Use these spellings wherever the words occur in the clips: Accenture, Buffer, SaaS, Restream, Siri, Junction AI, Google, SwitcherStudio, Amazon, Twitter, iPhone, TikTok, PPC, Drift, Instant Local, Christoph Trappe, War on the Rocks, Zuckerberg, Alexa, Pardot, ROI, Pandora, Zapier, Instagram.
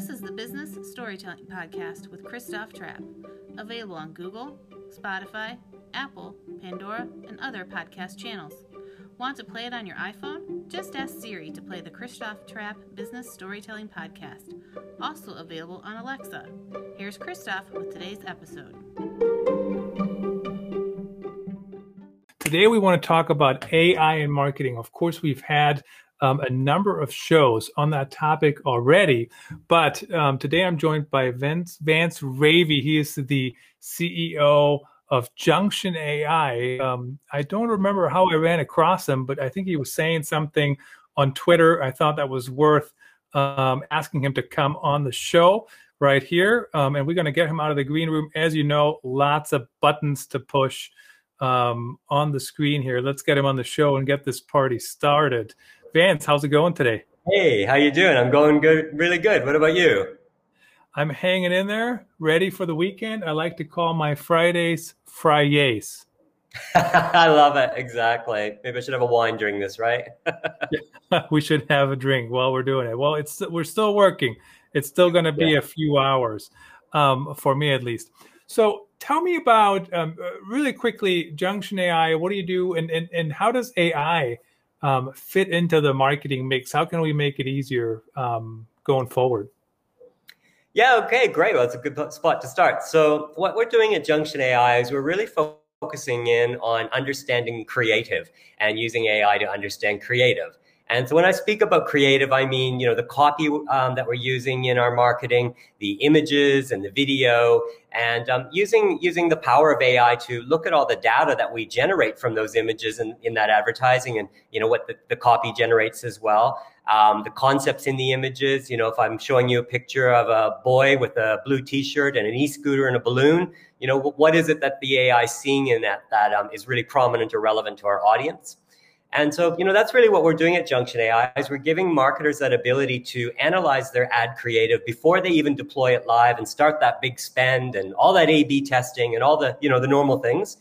This is the Business Storytelling Podcast with Christoph Trappe, available on Google, Spotify, Apple, Pandora, and other podcast channels. Want to play it on your iPhone? Just ask Siri to play the Christoph Trappe Business Storytelling Podcast, also available on Alexa. Here's Christoph with today's episode. Today we want to talk about AI and marketing. Of course, we've had a number of shows on that topic already, but today I'm joined by Vance Reavie. He is the CEO of Junction AI. I don't remember how I ran across him, but I think he was saying something on Twitter. I thought that was worth asking him to come on the show right here. And we're going to get him out of the green room. As you know, lots of buttons to push on the screen here. Let's get him on the show and get this party started. Vance, how's it going today? Hey, how you doing? I'm going good, really good. What about you? I'm hanging in there, ready for the weekend. I like to call my Fridays, Fry-yays. I love it, exactly. Maybe I should have a wine during this, right? Yeah, we should have a drink while we're doing it. Well, we're still working. It's still going to be a few hours, for me at least. So tell me about, really quickly, Junction AI. What do you do, and how does AI fit into the marketing mix? How can we make it easier going forward? Yeah, okay, great. Well, it's a good spot to start. So what we're doing at Junction AI is we're really focusing in on understanding creative and using AI to understand creative. And so when I speak about creative, I mean, you know, the copy that we're using in our marketing, the images and the video, and using the power of AI to look at all the data that we generate from those images and in that advertising, and, you know, what the copy generates as well. The concepts in the images, you know, if I'm showing you a picture of a boy with a blue T-shirt and an e-scooter and a balloon, you know, what is it that the AI is seeing in that is really prominent or relevant to our audience? And so, you know, that's really what we're doing at Junction AI is we're giving marketers that ability to analyze their ad creative before they even deploy it live and start that big spend and all that A/B testing and all the, you know, the normal things.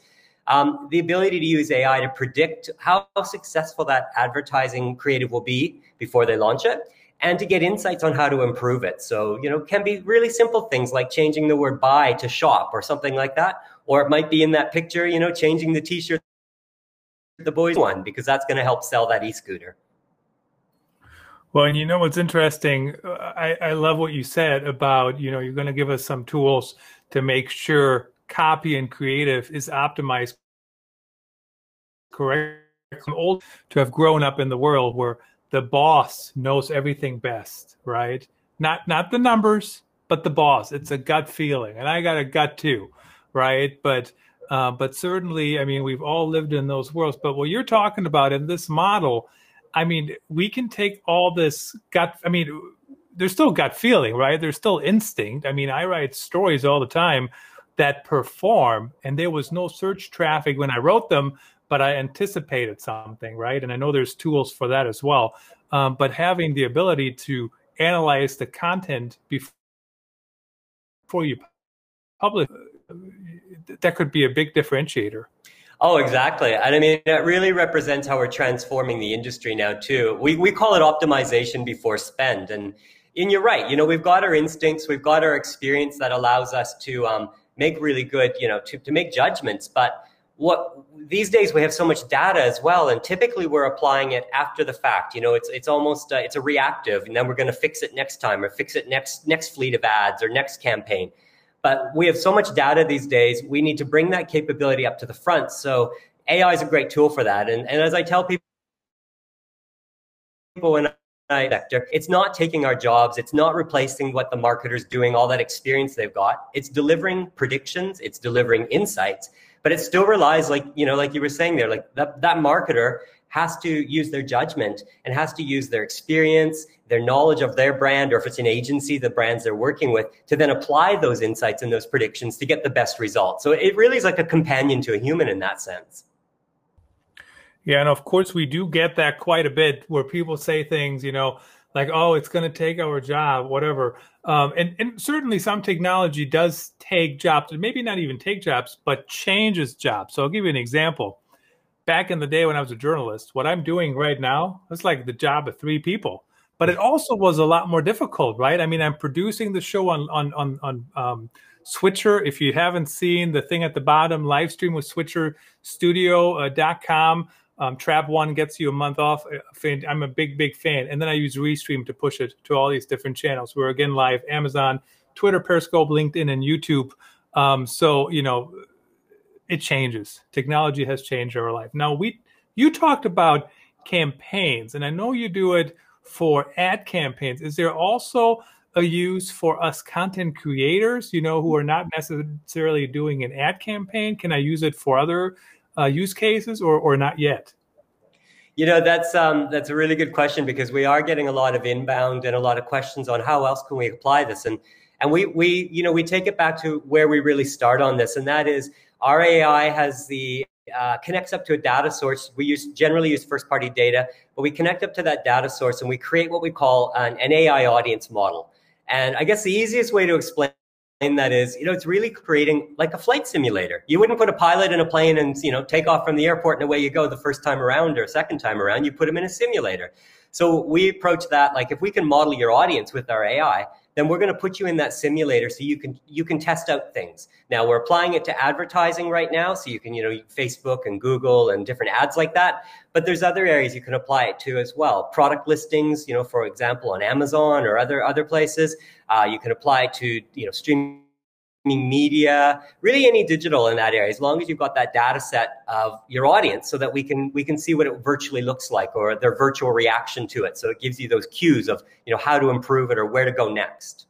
The ability to use AI to predict how successful that advertising creative will be before they launch it, and to get insights on how to improve it. So, you know, it can be really simple things like changing the word buy to shop or something like that. Or it might be in that picture, you know, changing the T-shirt, the boys one, because that's going to help sell that e-scooter. Well, and you know what's interesting? I love what you said about, you know, you're going to give us some tools to make sure copy and creative is optimized correctly. I'm old to have grown up in the world where the boss knows everything best, right? Not the numbers, but the boss. It's a gut feeling, and I got a gut too, right? But certainly, I mean, we've all lived in those worlds. But what you're talking about in this model, I mean, we can take all this gut. I mean, there's still gut feeling, right? There's still instinct. I mean, I write stories all the time that perform, and there was no search traffic when I wrote them, but I anticipated something, right? And I know there's tools for that as well. But having the ability to analyze the content before you publish, that could be a big differentiator. Oh, exactly. And I mean, that really represents how we're transforming the industry now too. We call it optimization before spend. And you're right, you know, we've got our instincts, we've got our experience that allows us to make really good, you know, to make judgments. But what these days we have so much data as well, and typically we're applying it after the fact. You know, it's almost it's a reactive, and then we're going to fix it next time, or fix it next fleet of ads or next campaign. But we have so much data these days, we need to bring that capability up to the front. So AI is a great tool for that. And as I tell people in our sector, it's not taking our jobs. It's not replacing what the marketer's doing, all that experience they've got. It's delivering predictions. It's delivering insights. But it still relies, like, you know, like you were saying there, like that marketer has to use their judgment and has to use their experience, their knowledge of their brand, or if it's an agency, the brands they're working with, to then apply those insights and those predictions to get the best result. So it really is like a companion to a human in that sense. Yeah, and of course we do get that quite a bit where people say things, you know, like, oh, it's going to take our job, whatever. And certainly some technology does take jobs, and maybe not even take jobs, but changes jobs. So I'll give you an example. Back in the day when I was a journalist, what I'm doing right now is like the job of three people. But it also was a lot more difficult, right? I mean, I'm producing the show on Switcher. If you haven't seen the thing at the bottom, live stream with SwitcherStudio.com. Trap One gets you a month off. I'm a big, big fan. And then I use Restream to push it to all these different channels. We're again live, Amazon, Twitter, Periscope, LinkedIn, and YouTube. So, you know, it changes. Technology has changed our life. Now, you talked about campaigns, and I know you do it for ad campaigns. Is there also a use for us content creators, you know, who are not necessarily doing an ad campaign? Can I use it for other use cases or not yet? You know, that's a really good question, because we are getting a lot of inbound and a lot of questions on how else can we apply this. And we you know, we take it back to where we really start on this, and that is our AI has the connects up to a data source. We generally use first-party data, but we connect up to that data source and we create what we call an AI audience model. And I guess the easiest way to explain that is, you know, it's really creating like a flight simulator. You wouldn't put a pilot in a plane and, you know, take off from the airport and away you go the first time around or second time around. You put them in a simulator. So we approach that like, if we can model your audience with our AI, then we're going to put you in that simulator so you can test out things. Now, we're applying it to advertising right now, so you can, you know, Facebook and Google and different ads like that. But there's other areas you can apply it to as well. Product listings, you know, for example, on Amazon or other places. You can apply it to, you know, streaming media, really any digital in that area, as long as you've got that data set of your audience so that we can see what it virtually looks like or their virtual reaction to it. So it gives you those cues of, you know, how to improve it or where to go next.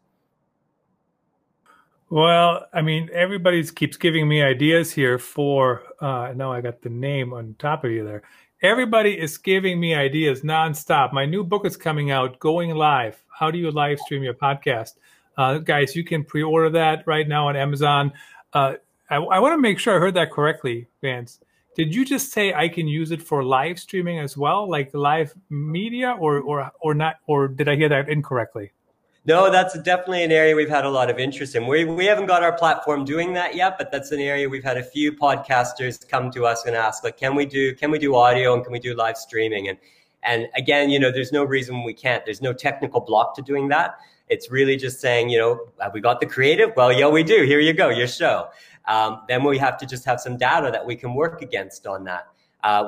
Well, I mean, everybody keeps giving me ideas here for, now I got the name on top of you there. Everybody is giving me ideas nonstop. My new book is coming out, Going Live. How do you live stream your podcast? Guys, you can pre-order that right now on Amazon. I want to make sure I heard that correctly, Vance. Did you just say I can use it for live streaming as well, like live media, or not? Or did I hear that incorrectly? No, that's definitely an area we've had a lot of interest in. We haven't got our platform doing that yet, but that's an area we've had a few podcasters come to us and ask, like, can we do audio and can we do live streaming? And again, you know, there's no reason we can't. There's no technical block to doing that. It's really just saying, you know, have we got the creative? Well, yeah, we do. Here you go, your show. Then we have to just have some data that we can work against on that.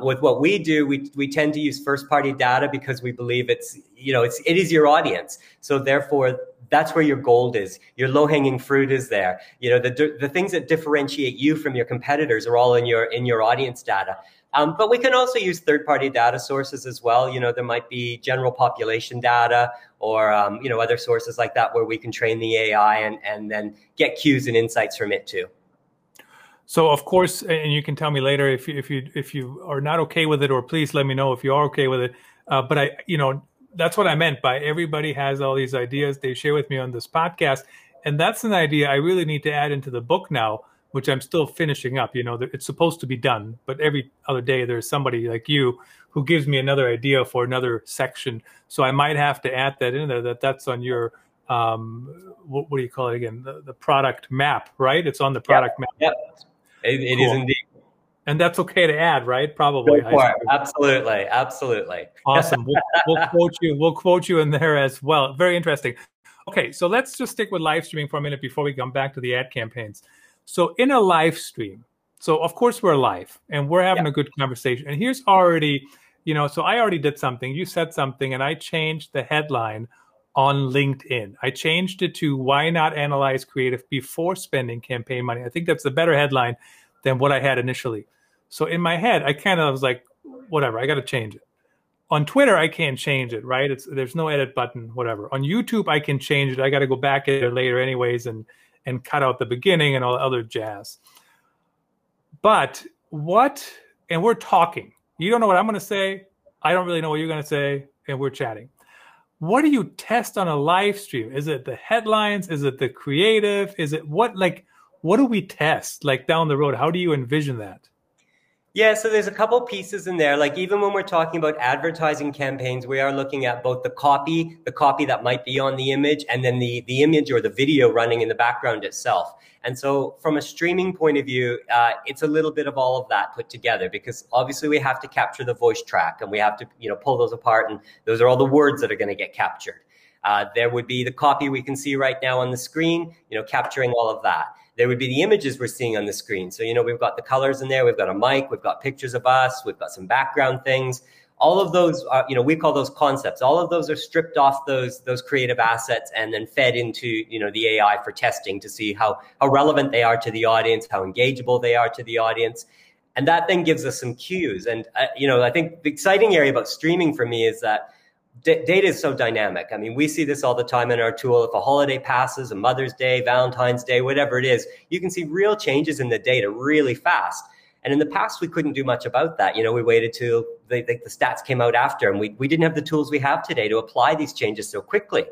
With what we do, we tend to use first-party data because we believe it's, you know, it is your audience. So therefore, that's where your gold is. Your low-hanging fruit is there. You know, the things that differentiate you from your competitors are all in your audience data. But we can also use third-party data sources as well. You know, there might be general population data or, you know, other sources like that where we can train the AI and then get cues and insights from it too. So, of course, and you can tell me later if you are not okay with it, or please let me know if you are okay with it. But I, you know, that's what I meant by everybody has all these ideas they share with me on this podcast. And that's an idea I really need to add into the book now, which I'm still finishing up. You know, it's supposed to be done, but every other day there's somebody like you who gives me another idea for another section. So I might have to add that in there, that's on your, what do you call it again? The product map, right? It's on the product map. Yep. It cool. Is indeed. And that's okay to add, right? Probably. Absolutely. Absolutely. Awesome. We'll quote you in there as well. Very interesting. Okay. So let's just stick with live streaming for a minute before we come back to the ad campaigns. So in a live stream, so of course we're live and we're having a good conversation. And here's already, you know, so I already did something. You said something and I changed the headline on LinkedIn. I changed it to why not analyze creative before spending campaign money. I think that's a better headline than what I had initially. So in my head, I kind of was like, whatever, I got to change it. On Twitter, I can't change it, right? There's no edit button, whatever. On YouTube, I can change it. I got to go back in there later anyways and cut out the beginning and all the other jazz. But and we're talking. You don't know what I'm going to say. I don't really know what you're going to say. And we're chatting. What do you test on a live stream? Is it the headlines? Is it the creative? Is it what do we test like down the road? How do you envision that? Yeah, so there's a couple pieces in there. Like even when we're talking about advertising campaigns, we are looking at both the copy that might be on the image, and then the image or the video running in the background itself. And so from a streaming point of view, it's a little bit of all of that put together, because obviously we have to capture the voice track and we have to, you know, pull those apart. And those are all the words that are going to get captured. There would be the copy we can see right now on the screen, you know, capturing all of that. There would be the images we're seeing on the screen. So, you know, we've got the colors in there. We've got a mic. We've got pictures of us. We've got some background things. All of those, you know, we call those concepts. All of those are stripped off those creative assets and then fed into, you know, the AI for testing to see how relevant they are to the audience, how engageable they are to the audience. And that then gives us some cues. And, you know, I think the exciting area about streaming for me is that data is so dynamic. I mean, we see this all the time in our tool. If a holiday passes, a Mother's Day, Valentine's Day, whatever it is, you can see real changes in the data really fast. And in the past, we couldn't do much about that. You know, we waited till the stats came out after, and we didn't have the tools we have today to apply these changes so quickly.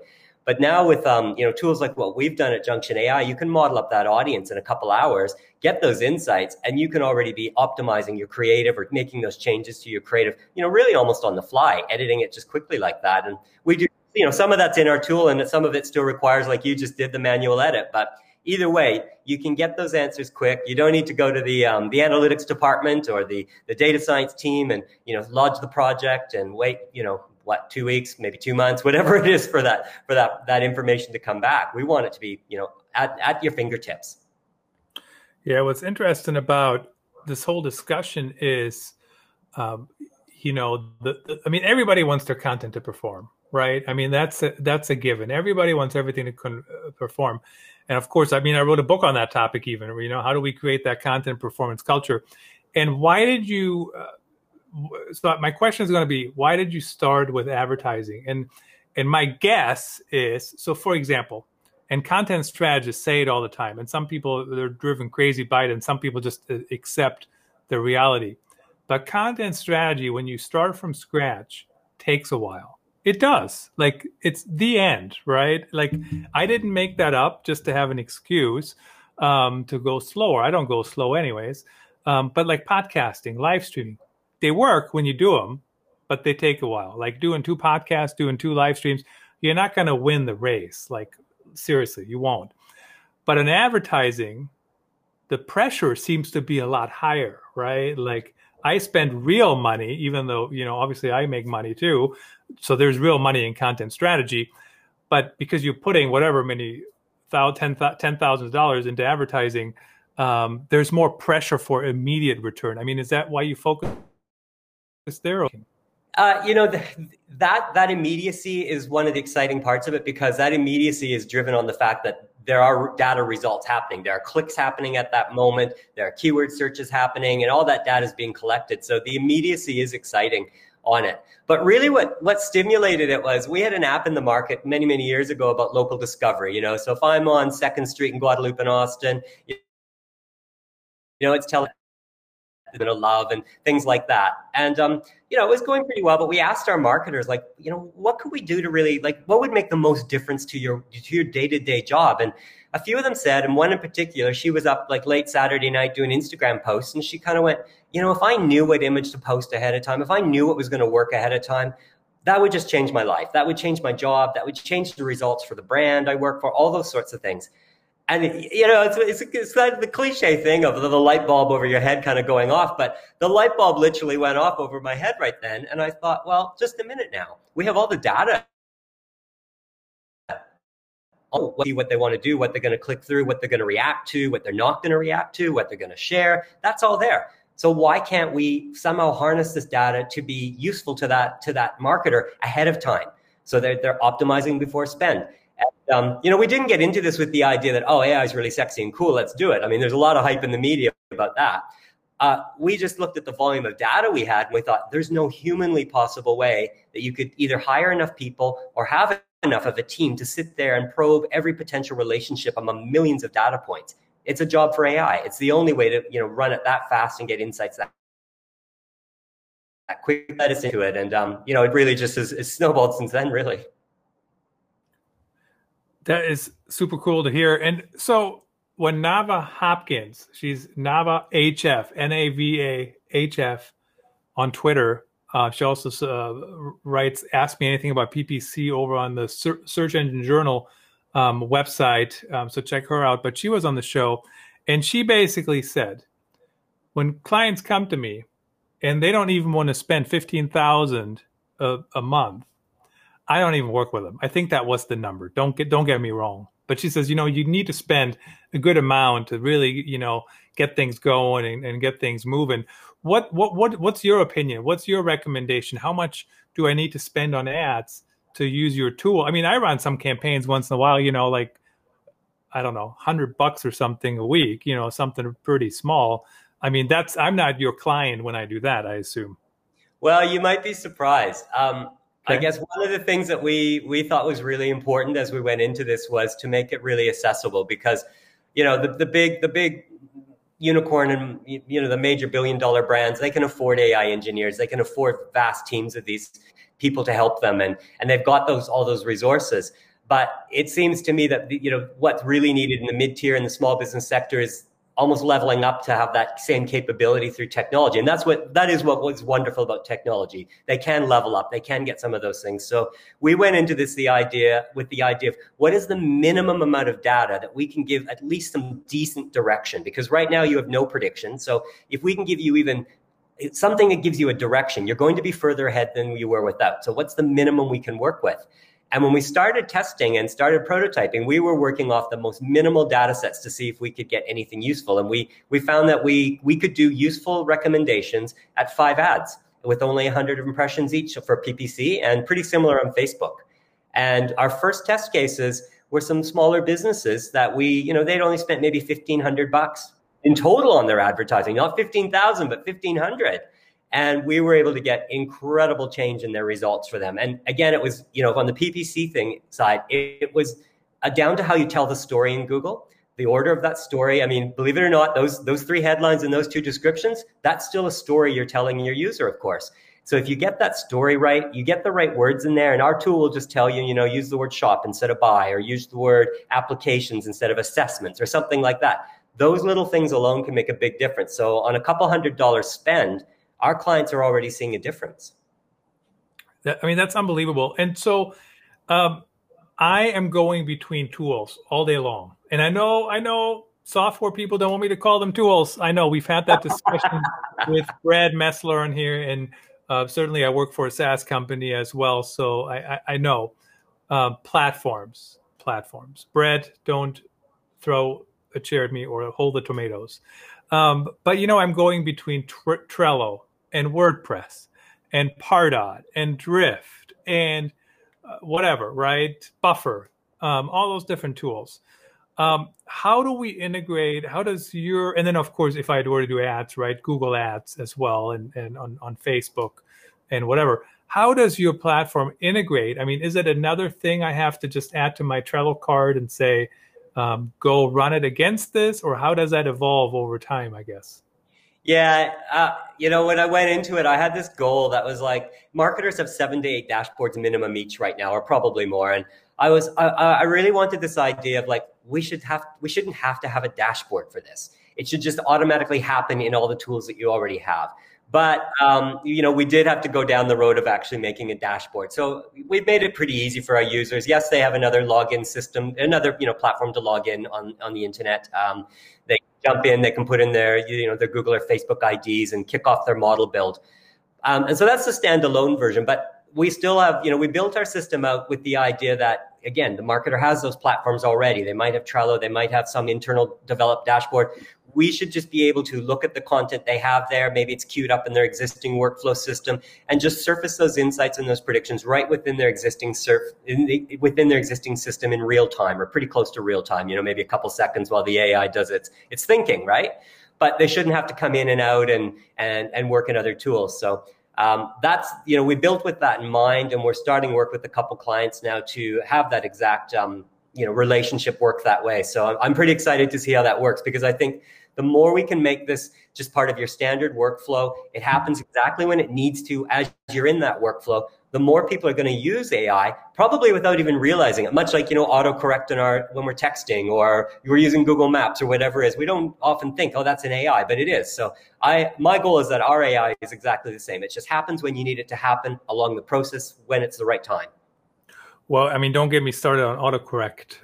But now with you know, tools like what we've done at Junction AI, you can model up that audience in a couple hours, get those insights, and you can already be optimizing your creative or making those changes to your creative, you know, really almost on the fly, editing it just quickly like that. And we do, you know, some of that's in our tool and some of it still requires, like you just did, the manual edit. But either way, you can get those answers quick. You don't need to go to the analytics department or the data science team and, you know, lodge the project and wait, you know, what, 2 weeks, maybe 2 months, whatever it is for that information to come back. We want it to be, you know, at your fingertips. Yeah, what's interesting about this whole discussion is, you know, I mean, everybody wants their content to perform, right? I mean, that's a given. Everybody wants everything to perform. And of course, I mean, I wrote a book on that topic even, you know, how do we create that content performance culture? And why did you... So my question is going to be, why did you start with advertising? And my guess is, so for example, and content strategists say it all the time, and some people, they're driven crazy by it, and some people just accept the reality. But content strategy, when you start from scratch, takes a while. It does. Like, it's the end, right? Like, I didn't make that up just to have an excuse to go slower. I don't go slow anyways. But like podcasting, live streaming, they work when you do them, but they take a while. Like doing 2 podcasts, doing 2 live streams, you're not going to win the race. Like, seriously, you won't. But in advertising, the pressure seems to be a lot higher, right? Like, I spend real money, even though, you know, obviously I make money too. So there's real money in content strategy. But because you're putting whatever many $10,000 into advertising, there's more pressure for immediate return. I mean, is that why you focus? You know, that immediacy is one of the exciting parts of it, because that immediacy is driven on the fact that there are data results happening. There are clicks happening at that moment. There are keyword searches happening, and all that data is being collected. So the immediacy is exciting on it. But really what stimulated it was, we had an app in the market many, many years ago about local discovery. You know, so if I'm on 2nd Street in Guadalupe in Austin, you know, it's telling bit of love and things like that. And, you know, it was going pretty well, but we asked our marketers, like, you know, what could we do to really, like, what would make the most difference to your day-to-day job? And a few of them said, and one in particular, she was up like late Saturday night doing Instagram posts. And she kind of went, you know, if I knew what image to post ahead of time, if I knew what was going to work ahead of time, that would just change my life. That would change my job. That would change the results for the brand I work for, all those sorts of things. And, you know, it's like the cliche thing of the light bulb over your head kind of going off. But the light bulb literally went off over my head right then. And I thought, well, just a minute now. We have all the data. Oh, see what they want to do, what they're going to click through, what they're going to react to, what they're not going to react to, what they're going to share. That's all there. So why can't we somehow harness this data to be useful to that marketer ahead of time? So they're optimizing before spend. And, you know, we didn't get into this with the idea that, oh, AI is really sexy and cool, let's do it. I mean, there's a lot of hype in the media about that. We just looked at the volume of data we had, and we thought there's no humanly possible way that you could either hire enough people or have enough of a team to sit there and probe every potential relationship among millions of data points. It's a job for AI. It's the only way to, you know, run it that fast and get insights that quick into it. And, you know, it really just has snowballed since then, really. That is super cool to hear. And so when Nava Hopkins, she's Nava HF, N-A-V-A-H-F on Twitter. She also writes, ask me anything about PPC over on the Search Engine Journal website. So check her out. But she was on the show, and she basically said, when clients come to me and they don't even want to spend $15,000 a month, I don't even work with them. I think that was the number. Don't get me wrong. But she says, you know, you need to spend a good amount to really, you know, get things going and get things moving. What's your opinion? What's your recommendation? How much do I need to spend on ads to use your tool? I mean, I run some campaigns once in a while, you know, like, I don't know, $100 or something a week, you know, something pretty small. I mean, that's, I'm not your client when I do that, I assume. Well, you might be surprised. I guess one of the things that we thought was really important as we went into this was to make it really accessible, because, you know, the big unicorn and, you know, the major billion-dollar brands, they can afford AI engineers, they can afford vast teams of these people to help them, and they've got all those resources. But it seems to me that, you know, what's really needed in the mid-tier and the small business sector is almost leveling up to have that same capability through technology. And that is what was wonderful about technology. They can level up, they can get some of those things. So we went into this with the idea of what is the minimum amount of data that we can give at least some decent direction, because right now you have no prediction. So if we can give you even something that gives you a direction, you're going to be further ahead than you were without. So what's the minimum we can work with? And when we started testing and started prototyping, we were working off the most minimal data sets to see if we could get anything useful. And we found that we could do useful recommendations at 5 ads with only 100 impressions each for PPC, and pretty similar on Facebook. And our first test cases were some smaller businesses that they'd only spent maybe $1,500 in total on their advertising, not 15,000, but 1,500. And we were able to get incredible change in their results for them. And again, it was, you know, on the PPC thing side, it was down to how you tell the story in Google, the order of that story. I mean, believe it or not, those 3 headlines and those 2 descriptions, that's still a story you're telling your user, of course. So if you get that story right, you get the right words in there, and our tool will just tell you, you know, use the word shop instead of buy, or use the word applications instead of assessments, or something like that. Those little things alone can make a big difference. So on a couple $100 spend, our clients are already seeing a difference. I mean, that's unbelievable. And so I am going between tools all day long. And I know software people don't want me to call them tools. I know we've had that discussion with Brad Messler on here. And certainly I work for a SaaS company as well. So I know platforms. Brad, don't throw a chair at me or hold the tomatoes. But, you know, I'm going between Trello and WordPress and Pardot and Drift and whatever, right? Buffer, all those different tools. How do we integrate? How does your, and then of course, if I were to do ads, right? Google ads as well, and on Facebook and whatever. How does your platform integrate? I mean, is it another thing I have to just add to my Trello card and say, go run it against this, or how does that evolve over time, I guess? Yeah, you know, when I went into it, I had this goal that was like, marketers have 7 to 8 dashboards minimum each right now, or probably more. And I really wanted this idea of like, we shouldn't have to have a dashboard for this. It should just automatically happen in all the tools that you already have. But, you know, we did have to go down the road of actually making a dashboard. So we've made it pretty easy for our users. Yes, they have another login system, another, you know, platform to log in on the internet. They jump in, they can put in their, you know, their Google or Facebook IDs and kick off their model build. And so that's the standalone version. But we still have, you know, we built our system out with the idea that, again, the marketer has those platforms already. They might have Trello, they might have some internal developed dashboard. We should just be able to look at the content they have there. Maybe it's queued up in their existing workflow system, and just surface those insights and those predictions right within their existing system in real time, or pretty close to real time. You know, maybe a couple seconds while the AI does its thinking, right? But they shouldn't have to come in and out and work in other tools. So that's, you know, we built with that in mind, and we're starting work with a couple clients now to have that exact you know, relationship work that way. So I'm pretty excited to see how that works, because I think the more we can make this just part of your standard workflow, it happens exactly when it needs to as you're in that workflow, the more people are going to use AI, probably without even realizing it. Much like, you know, autocorrect in our, when we're texting or we're using Google Maps or whatever it is, we don't often think, oh, that's an AI, but it is. So my goal is that our AI is exactly the same. It just happens when you need it to happen along the process when it's the right time. Well, I mean, don't get me started on autocorrect,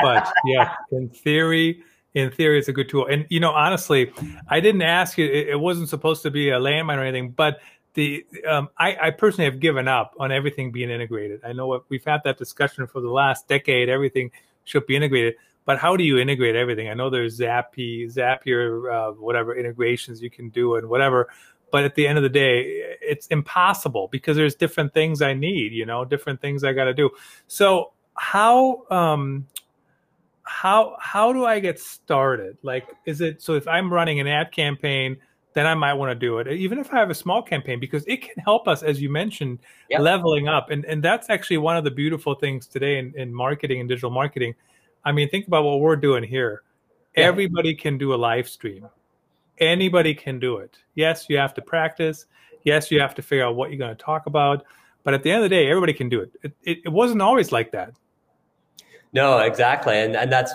but yeah, in theory, it's a good tool. And, you know, honestly, I didn't ask you, it wasn't supposed to be a landmine or anything, but I personally have given up on everything being integrated. I know we've had that discussion for the last decade, everything should be integrated, but how do you integrate everything? I know there's Zapier, whatever integrations you can do and whatever, but at the end of the day, it's impossible because there's different things I need, you know, different things I got to do. So how do I get started? Like, is it, so if I'm running an ad campaign, then I might want to do it, even if I have a small campaign, because it can help us, as you mentioned, yep, leveling up. And that's actually one of the beautiful things today in marketing and digital marketing. I mean, think about what we're doing here. Yeah. Everybody can do a live stream. Anybody can do it. Yes, you have to practice. Yes, you have to figure out what you're going to talk about. But at the end of the day, everybody can do it. It wasn't always like that. No, exactly. And that's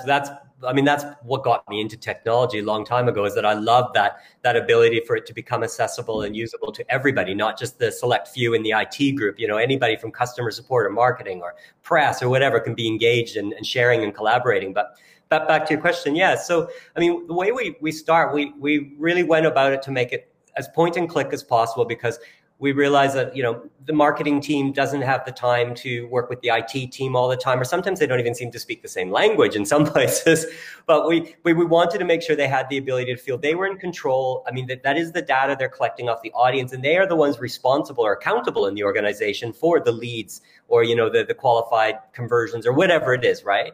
I mean, that's what got me into technology a long time ago, is that I love that ability for it to become accessible and usable to everybody, not just the select few in the IT group. You know, anybody from customer support or marketing or press or whatever can be engaged and sharing and collaborating. But back to your question, yeah. So, I mean, the way we start, we really went about it to make it as point and click as possible, because we realize that, you know, the marketing team doesn't have the time to work with the IT team all the time, or sometimes they don't even seem to speak the same language in some places. But we wanted to make sure they had the ability to feel they were in control. I mean, that is the data they're collecting off the audience, and they are the ones responsible or accountable in the organization for the leads or, you know, the qualified conversions or whatever it is, right?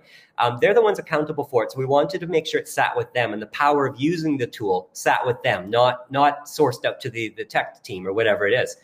They're the ones accountable for it. So we wanted to make sure it sat with them, and the power of using the tool sat with them, not sourced out to the tech team or whatever it is.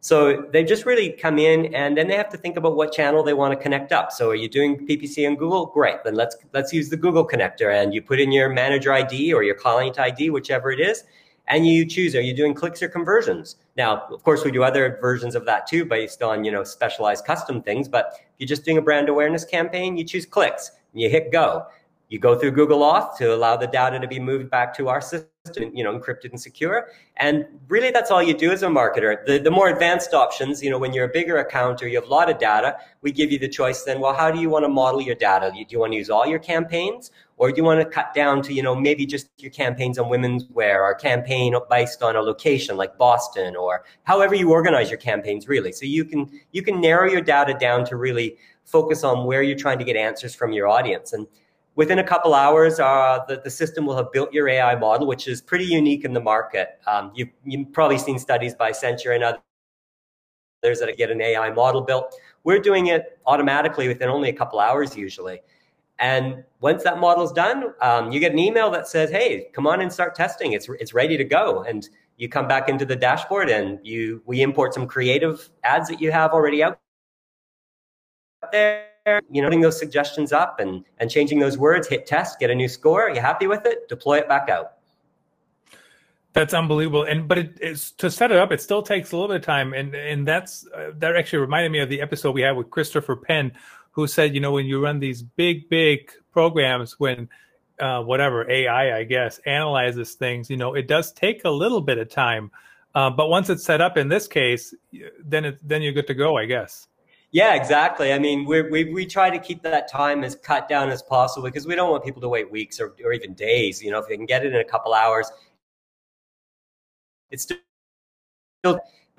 So they just really come in, and then they have to think about what channel they want to connect up. So are you doing PPC on Google? Great, then let's use the Google connector, and you put in your manager ID or your client ID, whichever it is, and you choose, are you doing clicks or conversions? Now, of course, we do other versions of that too, based on, you know, specialized custom things, but if you're just doing a brand awareness campaign, you choose clicks, and you hit go. You go through Google Auth to allow the data to be moved back to our system, you know, encrypted and secure. And really, that's all you do as a marketer. The more advanced options, you know, when you're a bigger account or you have a lot of data, we give you the choice then, well, how do you want to model your data? Do you want to use all your campaigns, or do you want to cut down to, you know, maybe just your campaigns on women's wear, or campaign based on a location like Boston, or however you organize your campaigns, really. So you can narrow your data down to really focus on where you're trying to get answers from your audience. And within a couple hours, the system will have built your AI model, which is pretty unique in the market. You've probably seen studies by Accenture and others that get an AI model built. We're doing it automatically within only a couple hours usually. And once that model's done, you get an email that says, hey, come on and start testing. It's ready to go. And you come back into the dashboard, and we import some creative ads that you have already out there. You know, putting those suggestions up and changing those words, hit test, get a new score. Are you happy with it? Deploy it back out. That's unbelievable. But to set it up, it still takes a little bit of time. And that actually reminded me of the episode we had with Christopher Penn, who said, you know, when you run these big programs, when AI, I guess, analyzes things, you know, it does take a little bit of time. But once it's set up in this case, then you're good to go, I guess. Yeah, exactly. I mean, we try to keep that time as cut down as possible, because we don't want people to wait weeks or even days. You know, if they can get it in a couple hours, it's still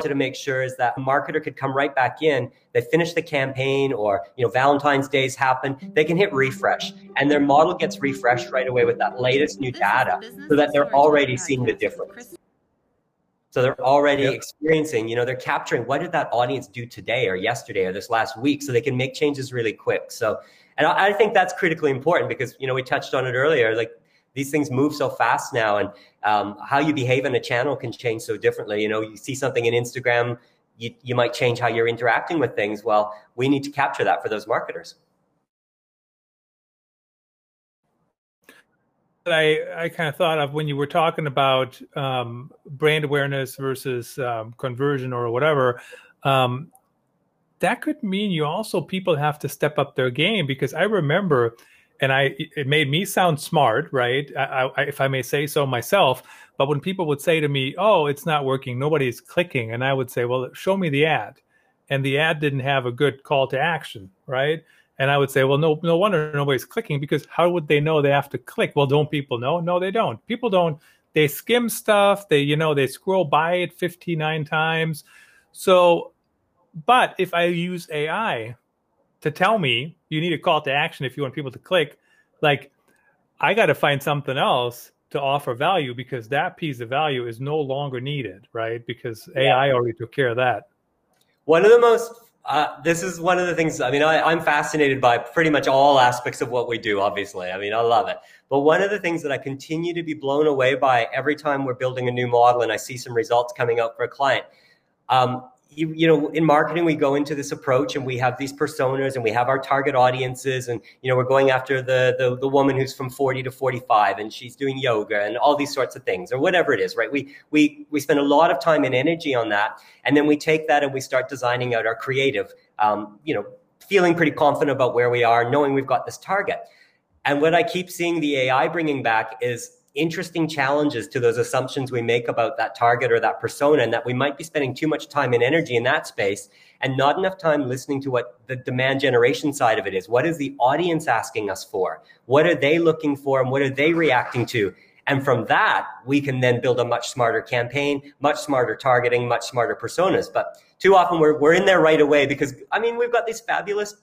to make sure is that a marketer could come right back in. They finish the campaign, or, you know, Valentine's Day's happen. They can hit refresh, and their model gets refreshed right away with that latest new data, so that they're already seeing the difference. So they're already experiencing, you know, they're capturing what did that audience do today or yesterday or this last week, so they can make changes really quick. So, and I think that's critically important, because, you know, we touched on it earlier, like these things move so fast now, and how you behave in a channel can change so differently. You know, you see something in Instagram, you might change how you're interacting with things. Well, we need to capture that for those marketers. I kind of thought of when you were talking about brand awareness versus conversion or whatever, that could mean you also, people have to step up their game, because I remember, and it made me sound smart, right? I, if I may say so myself, but when people would say to me, oh, it's not working, nobody's clicking. And I would say, well, show me the ad. And the ad didn't have a good call to action, right? And I would say, well, no wonder nobody's clicking, because how would they know they have to click? Well, don't people know? No, they don't. People don't. They skim stuff. They, they scroll by it 59 times. So, but if I use AI to tell me you need a call to action if you want people to click, like, I got to find something else to offer value, because that piece of value is no longer needed, right? Because AI already took care of that. One of the most, this is one of the things, I mean, I'm fascinated by pretty much all aspects of what we do, obviously. I mean, I love it. But one of the things that I continue to be blown away by every time we're building a new model and I see some results coming up for a client, in marketing, we go into this approach and we have these personas and we have our target audiences, and, we're going after the woman who's from 40 to 45 and she's doing yoga and all these sorts of things, or whatever it is, right? We spend a lot of time and energy on that. And then we take that and we start designing out our creative, feeling pretty confident about where we are, knowing we've got this target. And what I keep seeing the AI bringing back is interesting challenges to those assumptions we make about that target or that persona, and that we might be spending too much time and energy in that space and not enough time listening to what the demand generation side of it is. What is the audience asking us for? What are they looking for, and what are they reacting to? And from that, we can then build a much smarter campaign, much smarter targeting, much smarter personas. But too often we're in there right away, because, I mean, we've got these fabulous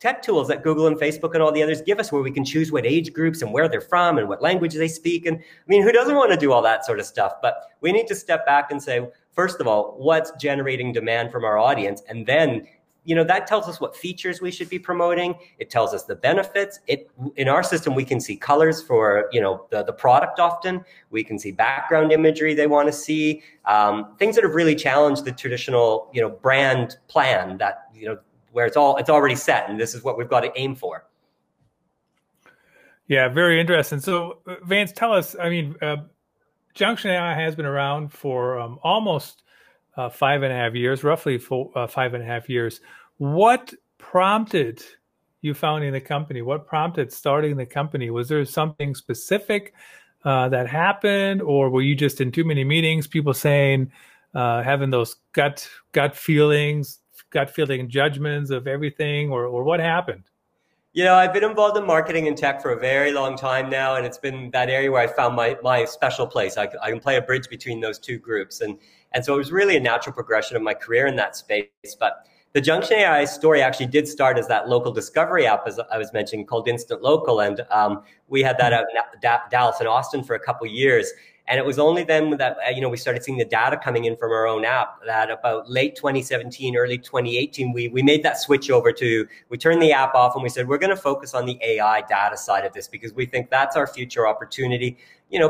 tech tools that Google and Facebook and all the others give us, where we can choose what age groups and where they're from and what language they speak. And I mean, who doesn't want to do all that sort of stuff? But we need to step back and say, first of all, what's generating demand from our audience? And then, that tells us what features we should be promoting. It tells us the benefits. In our system, we can see colors for, the product often. We can see background imagery they want to see. Things that have really challenged the traditional, brand plan that, where it's already set, and this is what we've got to aim for. Yeah, very interesting. So, Vance, tell us, Junction AI has been around for almost 5.5 years, roughly 5.5 years. What prompted you founding the company? What prompted starting the company? Was there something specific that happened, or were you just in too many meetings, people saying, having those gut feelings, gut feeling judgments of everything, or what happened? I've been involved in marketing and tech for a very long time now, and it's been that area where I found my special place. I can play a bridge between those two groups. And so it was really a natural progression of my career in that space. But the Junction AI story actually did start as that local discovery app, as I was mentioning, called Instant Local. And we had that out in Dallas and Austin for a couple of years. And it was only then that, we started seeing the data coming in from our own app, that about late 2017, early 2018, we made that switch over to, we turned the app off and we said, we're going to focus on the AI data side of this, because we think that's our future opportunity.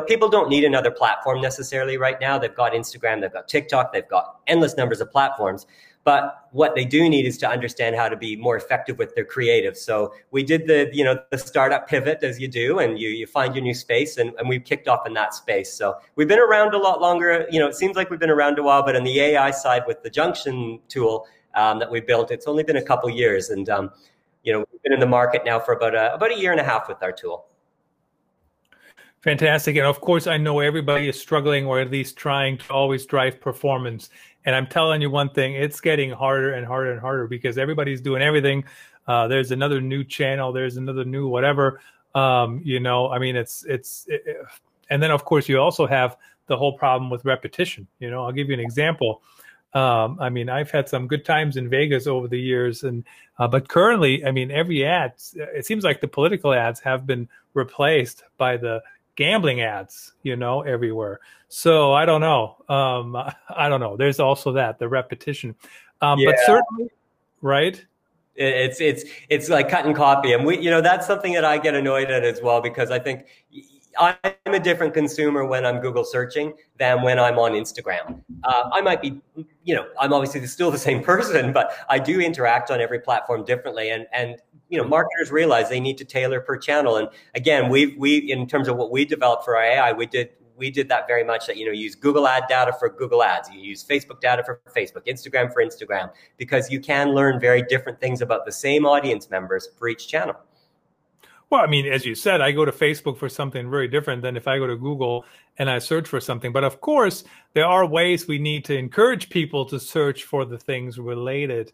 People don't need another platform necessarily right now. They've got Instagram, they've got TikTok, they've got endless numbers of platforms. But what they do need is to understand how to be more effective with their creative. So we did the startup pivot, as you do, and you find your new space, and we've kicked off in that space. So we've been around a lot longer. It seems like we've been around a while, but on the AI side with the Junction tool that we built, it's only been a couple years. And, we've been in the market now for about a year and a half with our tool. Fantastic. And of course, I know everybody is struggling, or at least trying to always drive performance. And I'm telling you one thing, it's getting harder and harder and harder, because everybody's doing everything. There's another new channel. There's another new whatever, and then, of course, you also have the whole problem with repetition. I'll give you an example. I've had some good times in Vegas over the years, and but currently, every ad, it seems like the political ads have been replaced by the gambling ads, everywhere. So I don't know. There's also the repetition, but certainly, right? It's like cut and copy. And that's something that I get annoyed at as well, because I think I'm a different consumer when I'm Google searching than when I'm on Instagram. I might be, I'm obviously still the same person, but I do interact on every platform differently. And marketers realize they need to tailor per channel. And again, in terms of what we developed for our AI, we did. we did that very much. That, you know, use Google ad data for Google ads. You use Facebook data for Facebook, Instagram for Instagram, because you can learn very different things about the same audience members for each channel. Well, I mean, as you said, I go to Facebook for something very different than if I go to Google and I search for something. But of course, there are ways we need to encourage people to search for the things related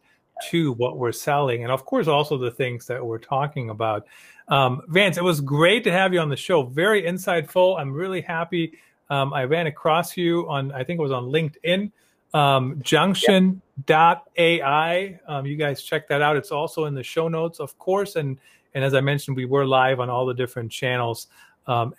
to what we're selling. And of course, also the things that we're talking about. Vance, it was great to have you on the show. Very insightful. I'm really happy. I ran across you on, I think it was on LinkedIn, Junction.ai. You guys check that out. It's also in the show notes, of course. And as I mentioned, we were live on all the different channels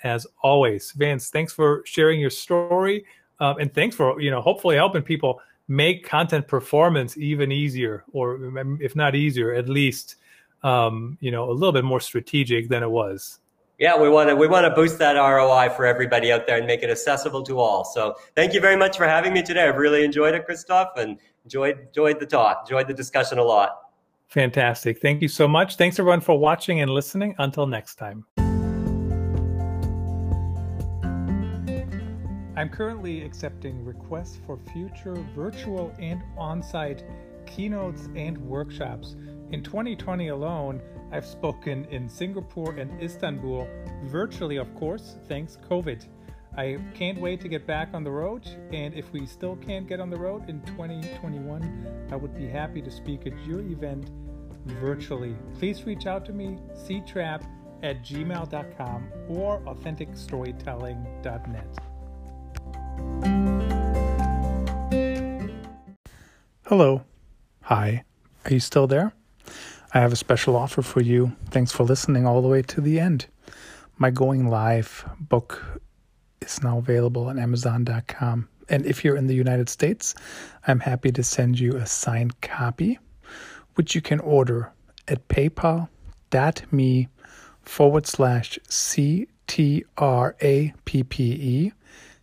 as always. Vance, thanks for sharing your story, and thanks for, you know, hopefully helping people make content performance even easier, or if not easier, at least you know, a little bit more strategic than it was. Yeah, we want to boost that ROI for everybody out there and make it accessible to all. So thank you very much for having me today. I've really enjoyed it, Christoph, and enjoyed the talk, enjoyed the discussion a lot. Fantastic. Thank you so much. Thanks, everyone, for watching and listening. Until next time. I'm currently accepting requests for future virtual and on-site keynotes and workshops. In 2020 alone, I've spoken in Singapore and Istanbul, virtually, of course, thanks COVID. I can't wait to get back on the road, and if we still can't get on the road in 2021, I would be happy to speak at your event virtually. Please reach out to me, ctrap@gmail.com or authenticstorytelling.net. Hello. Hi. Are you still there? I have a special offer for you. Thanks for listening all the way to the end. My Going Live book is now available on Amazon.com. And if you're in the United States, I'm happy to send you a signed copy, which you can order at paypal.me/CTRAPPE,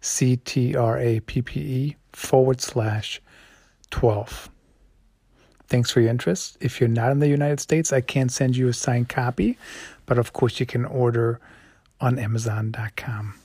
CTRAPPE/12. Thanks for your interest. If you're not in the United States, I can't send you a signed copy, but of course you can order on Amazon.com.